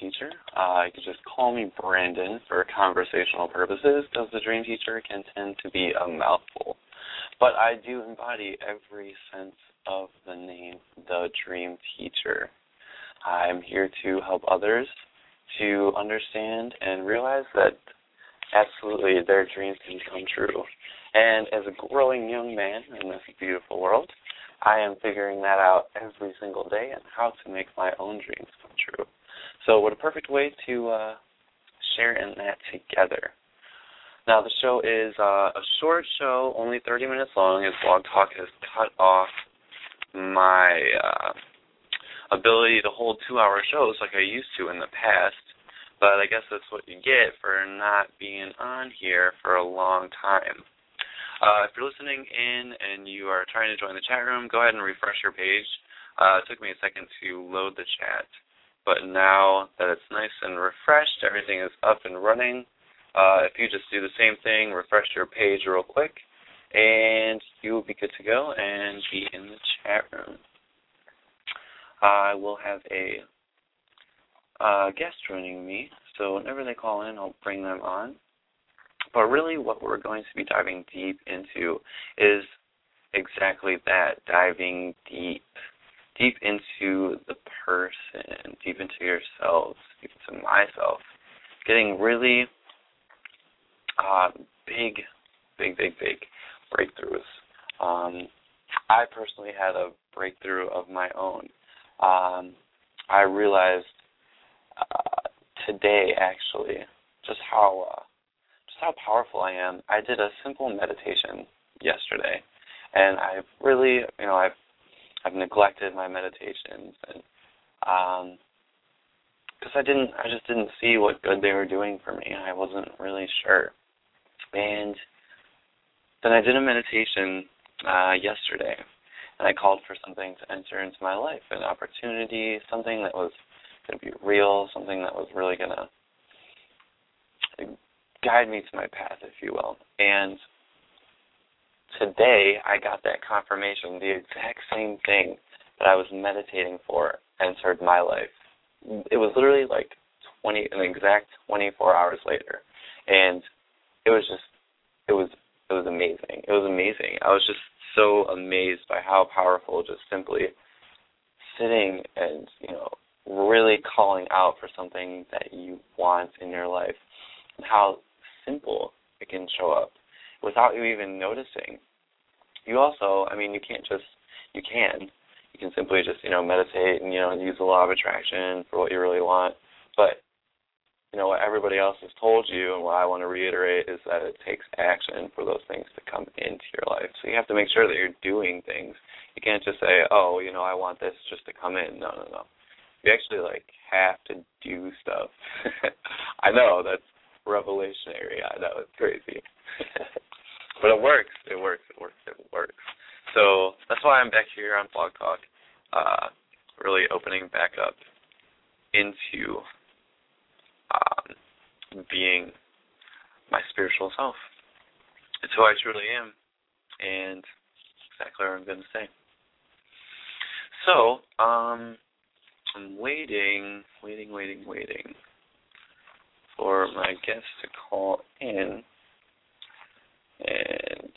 Teacher. You can just call me Brandon for conversational purposes because the Dream Teacher can tend to be a mouthful. But I do embody every sense of the name, the Dream Teacher. I'm here to help others to understand and realize that absolutely their dreams can come true. And as a growing young man in this beautiful world, I am figuring that out every single day and how to make my own dreams come true. So what a perfect way to share in that together. Now, the show is a short show, only 30 minutes long, as Blog Talk has cut off my ability to hold 2-hour shows like I used to in the past. But I guess that's what you get for not being on here for a long time. If you're listening in and you are trying to join the chat room, go ahead and refresh your page. It took me a second to load the chat. But now that it's nice and refreshed, everything is up and running. If you just do the same thing, refresh your page real quick, and you will be good to go and be in the chat room. I will have a guest joining me, so whenever they call in, I'll bring them on. But really what we're going to be diving deep into is exactly that, diving deep into the person, deep into yourselves, deep into myself, getting really big breakthroughs. I personally had a breakthrough of my own. I realized today, actually, just how powerful I am. I did a simple meditation yesterday, and I've really, I've neglected my meditations, and because I just didn't see what good they were doing for me. I wasn't really sure, and then I did a meditation yesterday, and I called for something to enter into my life, an opportunity, something that was going to be real, something that was really going to guide me to my path, if you will. And today, I got that confirmation. The exact same thing that I was meditating for entered my life. It was literally like an exact 24 hours later. And it was amazing. It was amazing. I was just so amazed by how powerful just simply sitting and, really calling out for something that you want in your life and how simple it can show up without you even noticing. You also, you can simply just, meditate and, use the law of attraction for what you really want. But, what everybody else has told you and what I want to reiterate is that it takes action for those things to come into your life. So you have to make sure that you're doing things. You can't just say, oh, I want this just to come in. No. You actually, have to do stuff. I know, that's revolutionary. I know, it's crazy. But it works. So that's why I'm back here on Blog Talk, really opening back up into being my spiritual self. It's who I truly am, and exactly what I'm going to say. So, I'm waiting for my guest to call in, and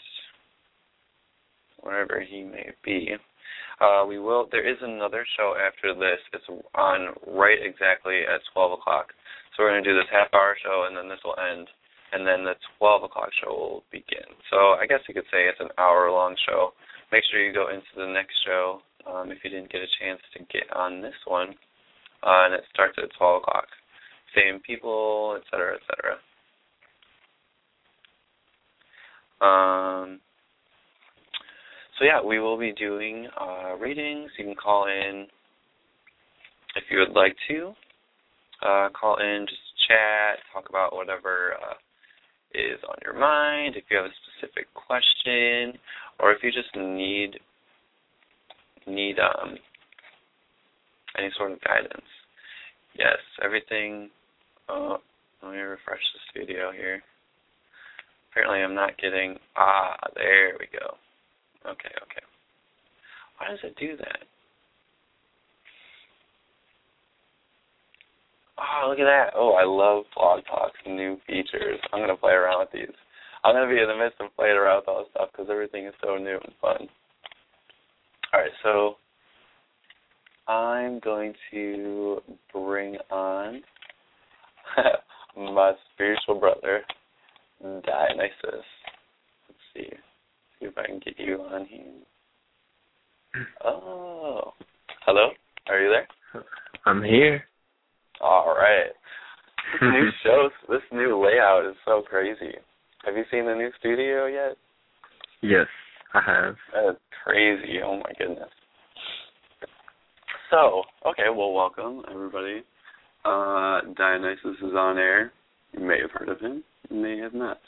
wherever he may be, we will. There is another show after this. It's on right exactly at 12 o'clock. So we're going to do this half-hour show, and then this will end, and then the 12 o'clock show will begin. So I guess you could say it's an hour-long show. Make sure you go into the next show. If you didn't get a chance to get on this one, and it starts at 12 o'clock. Same people, etc., etc. So yeah, we will be doing readings. You can call in if you would like to. Call in, just chat, talk about whatever is on your mind. If you have a specific question, or if you just need any sort of guidance. Yes, everything. Let me refresh this video here. Apparently I'm not getting, there we go. Okay. Why does it do that? Oh, look at that. Oh, I love Blog Talk's new features. I'm going to play around with these. I'm going to be in the midst of playing around with all this stuff because everything is so new and fun. All right, so I'm going to bring on my spiritual brother, Dionysus. Let's see if I can get you on here. Oh, hello, are you there? I'm here. All right. This new show, this new layout is so crazy. Have you seen the new studio yet? Yes. I have. That's crazy. Oh, my goodness. So, okay, well, welcome, everybody. Dionysus is on air. You may have heard of him. You may have not.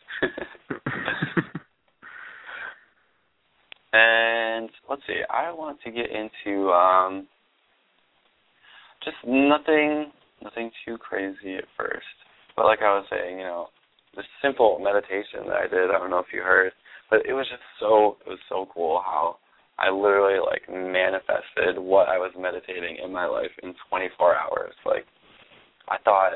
And let's see. I want to get into just nothing too crazy at first. But like I was saying, you know, the simple meditation that I did, I don't know if you heard, but it was just so cool how I literally, like, manifested what I was meditating in my life in 24 hours. Like, I thought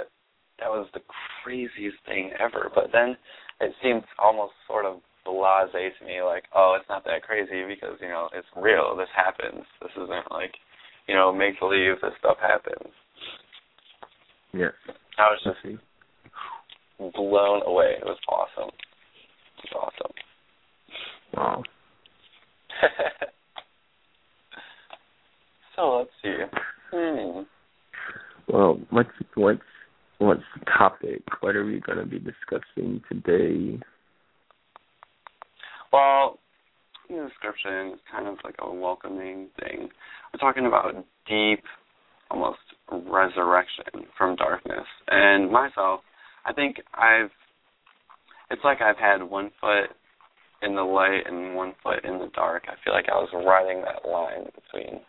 that was the craziest thing ever, but then it seemed almost sort of blasé to me, like, oh, it's not that crazy because, you know, it's real. This happens. This isn't, like, you know, make-believe. This stuff happens. Yes. I was just blown away. It was awesome. It was awesome. Wow. So let's see. Well, what's the topic? What are we going to be discussing today? Well, in the description, it's kind of like a welcoming thing. We're talking about deep, almost resurrection from darkness. And myself, I think it's like I've had one foot in the light and one foot in the dark. I feel like I was riding that line between,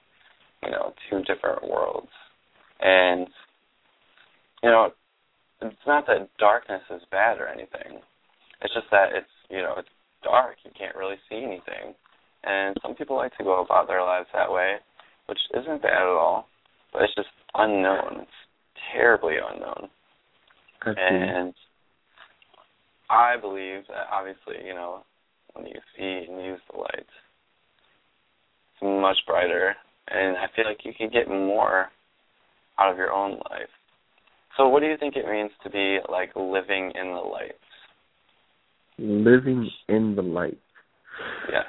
you know, two different worlds. And, you know, it's not that darkness is bad or anything. It's just that it's, you know, it's dark. You can't really see anything. And some people like to go about their lives that way, which isn't bad at all. But it's just unknown. It's terribly unknown. And I believe that, obviously, you know, when you see and use the light, it's much brighter. And I feel like you can get more out of your own life. So what do you think it means to be, like, living in the light? Living in the light. Yes.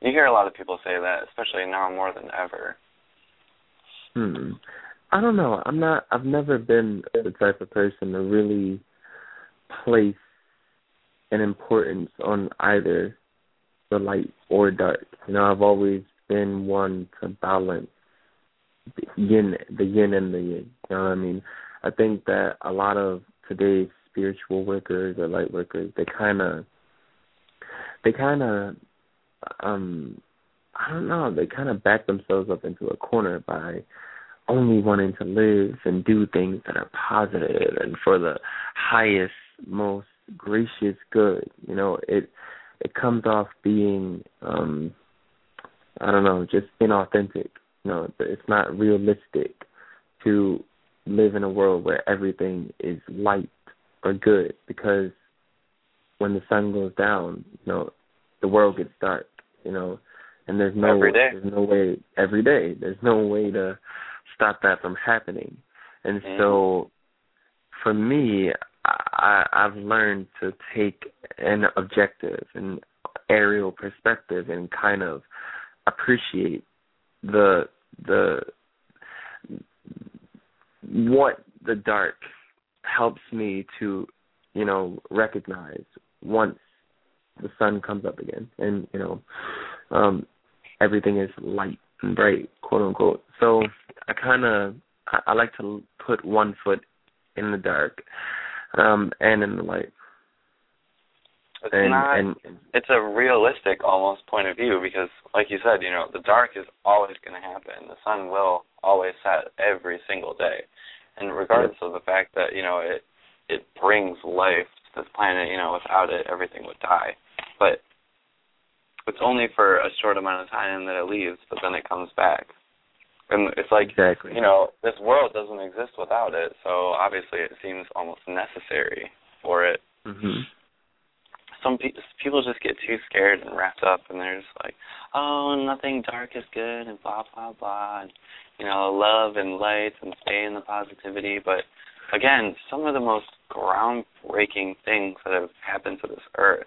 You hear a lot of people say that, especially now more than ever. I don't know. I've never been the type of person to really place an importance on either the light or dark. You know, I've always been one to balance the yin and the yang. You know what I mean? I think that a lot of today's spiritual workers or light workers, they kind of back themselves up into a corner by only wanting to live and do things that are positive and for the highest, most gracious good. You know, it comes off being, just inauthentic. You know, it's not realistic to live in a world where everything is light or good, because when the sun goes down, you know, the world gets dark, you know, and there's no way to stop that from happening. And so for me, I've learned to take an objective, an aerial perspective, and kind of appreciate what the dark helps me to, you know, recognize once the sun comes up again and, you know, everything is light and bright, quote unquote. So I like to put one foot in the dark and in the light. It's a realistic almost point of view because, like you said, you know, the dark is always going to happen. The sun will always set every single day. And regardless of the fact that, you know, it brings life to this planet, you know, without it, everything would die. But it's only for a short amount of time that it leaves, but then it comes back. And it's like, You know, this world doesn't exist without it, so obviously it seems almost necessary for it. Mm-hmm. Some people just get too scared and wrapped up, and they're just like, oh, nothing dark is good, and blah, blah, blah, and, you know, love and light and stay in the positivity. But, again, some of the most groundbreaking things that have happened to this earth,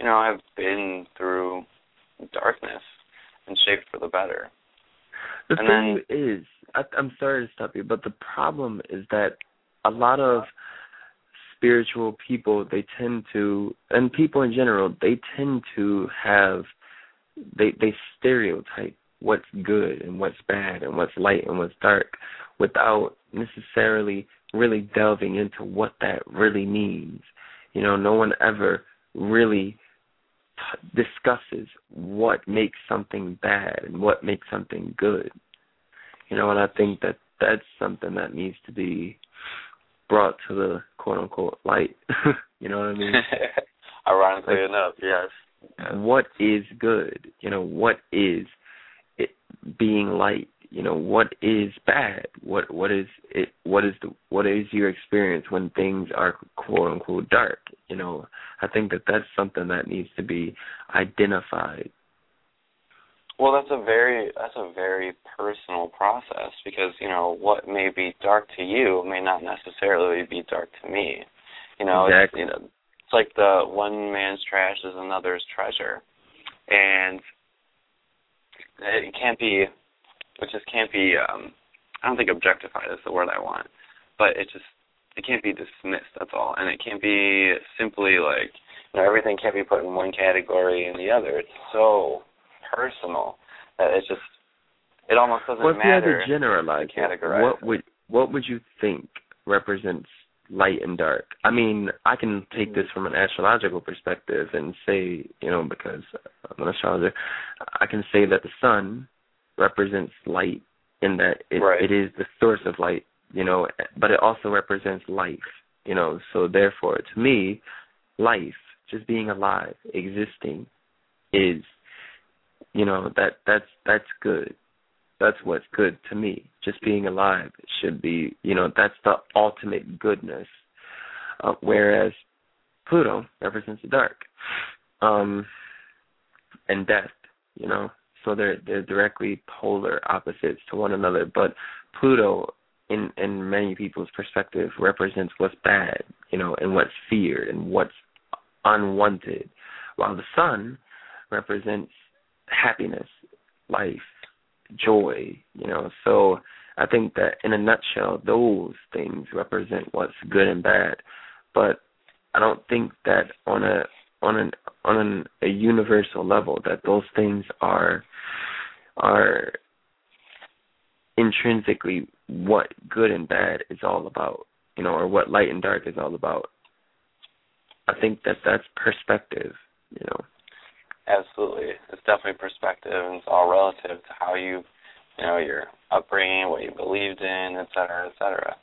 you know, have been through darkness and shaped for the better. I'm sorry to stop you, but the problem is that a lot of spiritual people, people in general, they stereotype what's good and what's bad and what's light and what's dark without necessarily really delving into what that really means. You know, no one ever really discusses what makes something bad and what makes something good. You know, and I think that that's something that needs to be brought to the quote-unquote light. You know what I mean? Ironically like, enough, yes. What is good? You know, what is it being light? You know, what is bad? What is it? What is your experience when things are quote-unquote dark? You know, I think that that's something that needs to be identified. Well, that's a very personal process because, you know, what may be dark to you may not necessarily be dark to me. You know, exactly. It's like the one man's trash is another's treasure. And it can't be, which just can't be, I don't think objectified is the word I want, but it can't be dismissed, that's all. And it can't be simply like, you know, everything can't be put in one category and the other. It's so personal that it's just, it almost doesn't matter. If you had to generalize, what would you think represents light and dark? I mean, I can take this from an astrological perspective and say, you know, because I'm an astrologer, I can say that the sun represents light in that it is the source of light, you know, but it also represents life, you know, so therefore to me, life, just being alive, existing is, you know, that's good. That's what's good to me. Just being alive should be, you know, that's the ultimate goodness. Whereas Pluto represents the dark and death, you know. So they're directly polar opposites to one another. But Pluto, in many people's perspective, represents what's bad, you know, and what's feared and what's unwanted, while the sun represents happiness, life, joy, you know. So I think that in a nutshell, those things represent what's good and bad. But I don't think that on a universal level that those things are intrinsically what good and bad is all about, you know, or what light and dark is all about. I think that that's perspective, you know. Absolutely. It's definitely perspective, and it's all relative to how your upbringing, what you believed in, et cetera, et cetera.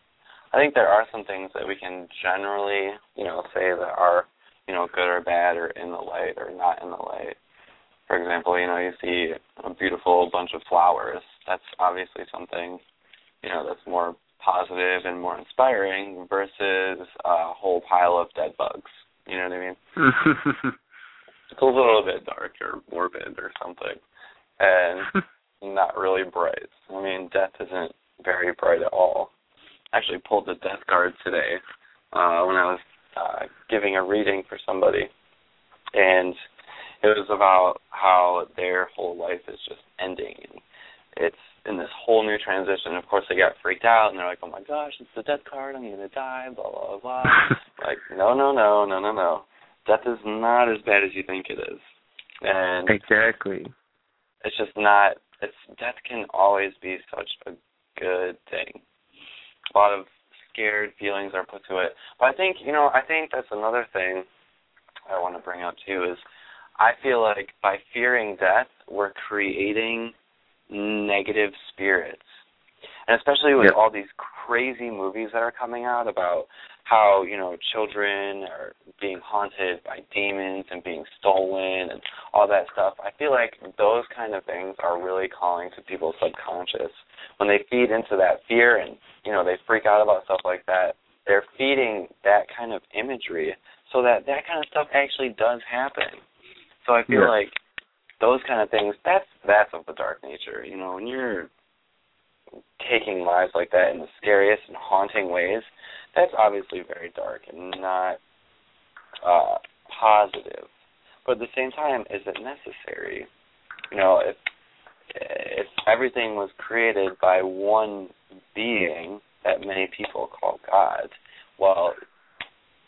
I think there are some things that we can generally, you know, say that are, you know, good or bad or in the light or not in the light. For example, you know, you see a beautiful bunch of flowers. That's obviously something, you know, that's more positive and more inspiring versus a whole pile of dead bugs. You know what I mean? It's a little bit dark or morbid or something, and not really bright. I mean, death isn't very bright at all. I actually pulled the death card today when I was giving a reading for somebody, and it was about how their whole life is just ending. And it's in this whole new transition. Of course, they got freaked out, and they're like, oh, my gosh, it's the death card. I'm going to die, blah, blah, blah. Like, no. Death is not as bad as you think it is. And exactly. It's just not, death can always be such a good thing. A lot of scared feelings are put to it. But I think that's another thing I want to bring up too is I feel like by fearing death, we're creating negative spirits. And especially with all these crazy movies that are coming out about how, you know, children are being haunted by demons and being stolen and all that stuff. I feel like those kind of things are really calling to people's subconscious. When they feed into that fear and, you know, they freak out about stuff like that, they're feeding that kind of imagery so that that kind of stuff actually does happen. So I feel like those kind of things, that's of the dark nature. You know, when you're taking lives like that in the scariest and haunting ways, that's obviously very dark and not positive. But at the same time, is it necessary? You know, if everything was created by one being that many people call God, well,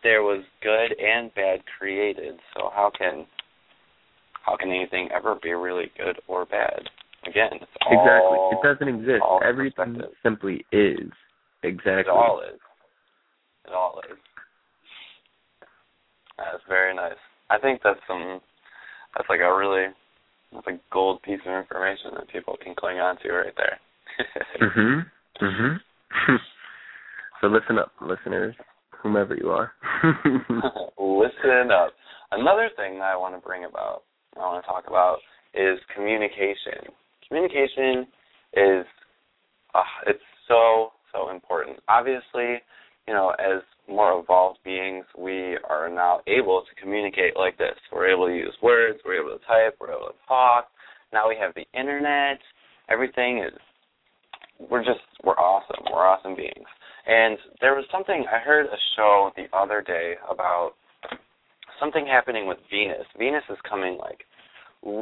there was good and bad created, so how can anything ever be really good or bad? Again, it's all, exactly. It doesn't exist. Everything simply is. Exactly. It all is. That's very nice. I think that's a gold piece of information that people can cling on to right there. So listen up, listeners, whomever you are. Listen up. Another thing that I want to talk about is communication. Communication is it's so important. Obviously, as more evolved beings, we are now able to communicate like this. We're able to use words, we're able to type, we're able to talk. Now we have the internet. Everything is, we're awesome. We're awesome beings. And there was something, I heard a show the other day about something happening with Venus. Venus is coming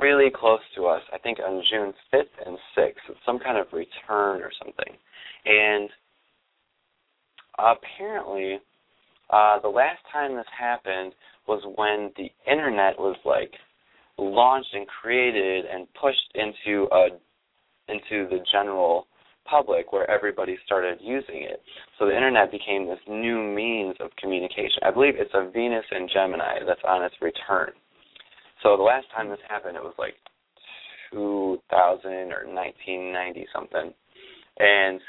really close to us, I think on June 5th and 6th. It's some kind of return or something. And apparently, the last time this happened was when the internet was launched and created and pushed into the general public, where everybody started using it. So the internet became this new means of communication. I believe it's a Venus and Gemini that's on its return. So the last time this happened, it was 2000 or 1990 something, and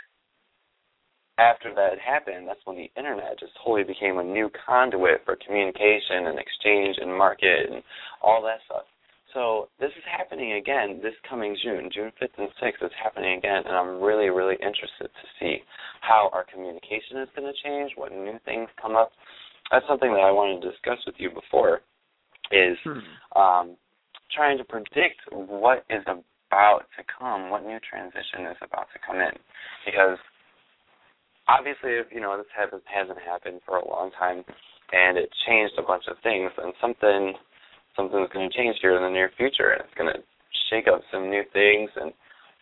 after that happened, that's when the internet just totally became a new conduit for communication and exchange and market and all that stuff. So this is happening again this coming June. June 5th and 6th is happening again, and I'm really, really interested to see how our communication is going to change, what new things come up. That's something that I wanted to discuss with you before, is trying to predict what is about to come, what new transition is about to come in, because obviously, if this hasn't happened for a long time, and it changed a bunch of things, and something's going to change here in the near future, and it's going to shake up some new things, and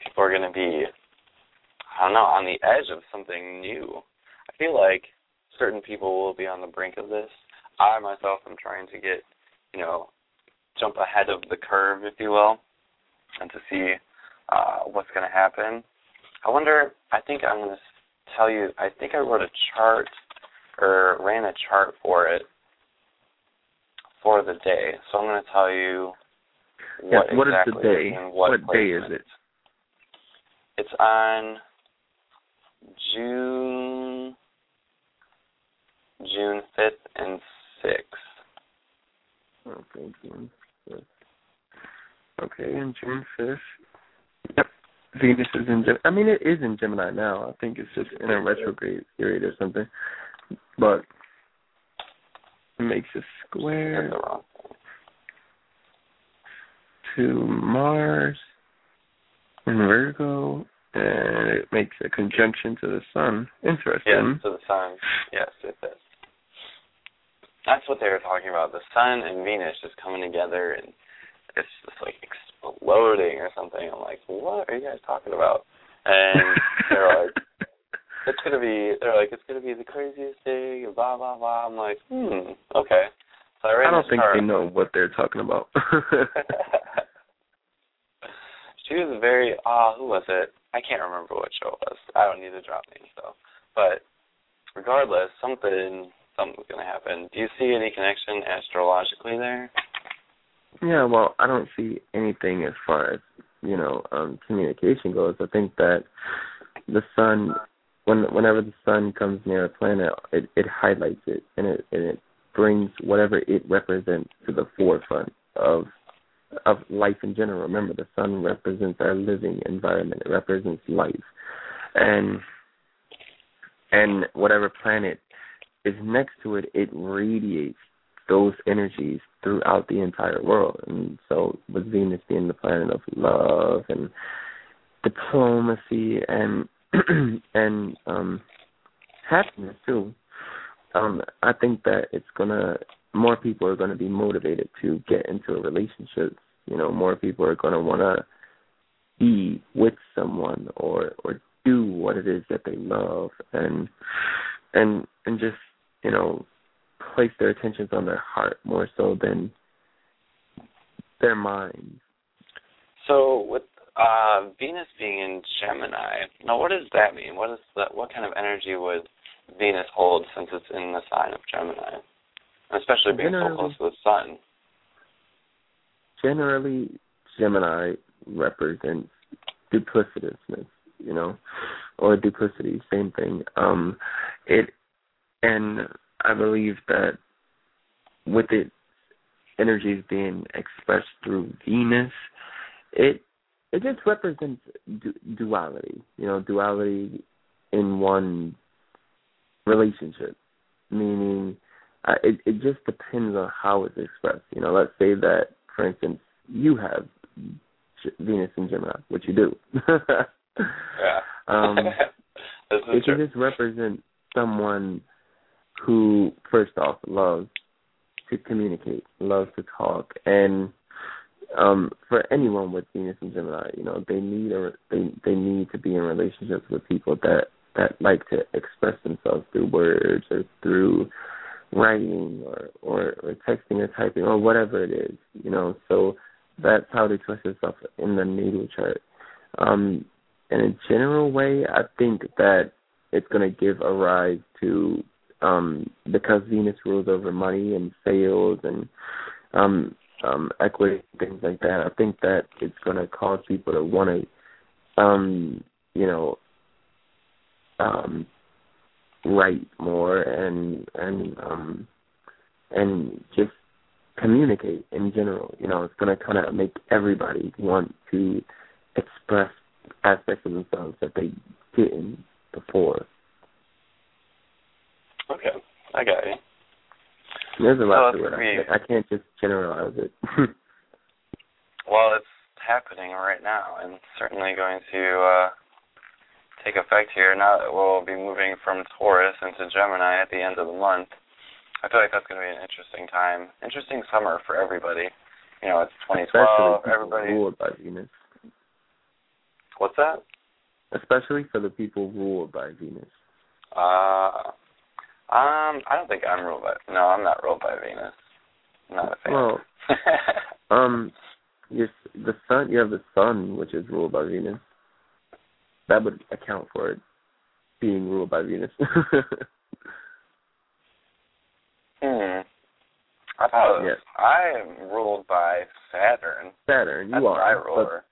people are going to be, on the edge of something new. I feel like certain people will be on the brink of this. I myself am trying to get, jump ahead of the curve, if you will, and to see what's going to happen. I think I wrote a chart or ran a chart for it for the day. So I'm going to tell you what exactly is the day and what day is it? It's on June 5th and 6th. Okay, June 5th. Okay, and June 5th. Yep. Venus is in Gemini. It is in Gemini now. I think it's just in a retrograde period or something. But it makes a square to Mars and Virgo, and it makes a conjunction to the Sun. Interesting. Yes, to the Sun. Yes, it does. That's what they were talking about. The Sun and Venus just coming together, and it's just exploding or something. I'm like, what are you guys talking about? And they're like, it's gonna be the craziest thing, blah blah blah. I'm like, okay. So I don't think they know what they're talking about. She was very who was it? I can't remember what show it was. I don't need to drop names though. But regardless, something's gonna happen. Do you see any connection astrologically there? Yeah, well, I don't see anything as far as, communication goes. I think that the sun, whenever the sun comes near a planet, it highlights it, and it brings whatever it represents to the forefront of life in general. Remember, the sun represents our living environment. It represents life. And whatever planet is next to it, it radiates those energies throughout the entire world. And so with Venus being the planet of love and diplomacy and happiness too, I think that more people are gonna be motivated to get into a relationship. More people are gonna wanna be with someone or do what it is that they love, and just, place their attentions on their heart more so than their mind. So with Venus being in Gemini. Now, what does that mean? What kind of energy would Venus hold since it's in the sign of Gemini, especially being so close to the sun? Generally, Gemini represents duplicitousness, or duplicity, same thing. And I believe that with its energies being expressed through Venus, it just represents duality, duality in one relationship, meaning it just depends on how it's expressed. Let's say that, for instance, you have Venus in Gemini, which you do. Yeah. It can just represent someone who, first off, loves to communicate, loves to talk, and for anyone with Venus and Gemini, they need to be in relationships with people that like to express themselves through words or through writing or texting or typing or whatever it is, So that's how they twist itself in the natal chart. In a general way, I think that it's going to give a rise to, because Venus rules over money and sales and equity, things like that, I think that it's going to cause people to want to, write more and just communicate in general. It's going to kind of make everybody want to express aspects of themselves that they didn't before. Okay, I got you. There's a lot to it. I can't just generalize it. Well, it's happening right now, and certainly going to take effect here. Now that we'll be moving from Taurus into Gemini at the end of the month, I feel like that's going to be an interesting time, interesting summer for everybody. It's 2012. Everybody ruled by Venus. What's that? Especially for the people ruled by Venus. I don't think I'm ruled by... No, I'm not ruled by Venus. I'm not a fan. Well, you have the sun, which is ruled by Venus. That would account for it being ruled by Venus. I thought I am ruled by Saturn. Saturn, you are. That's my ruler.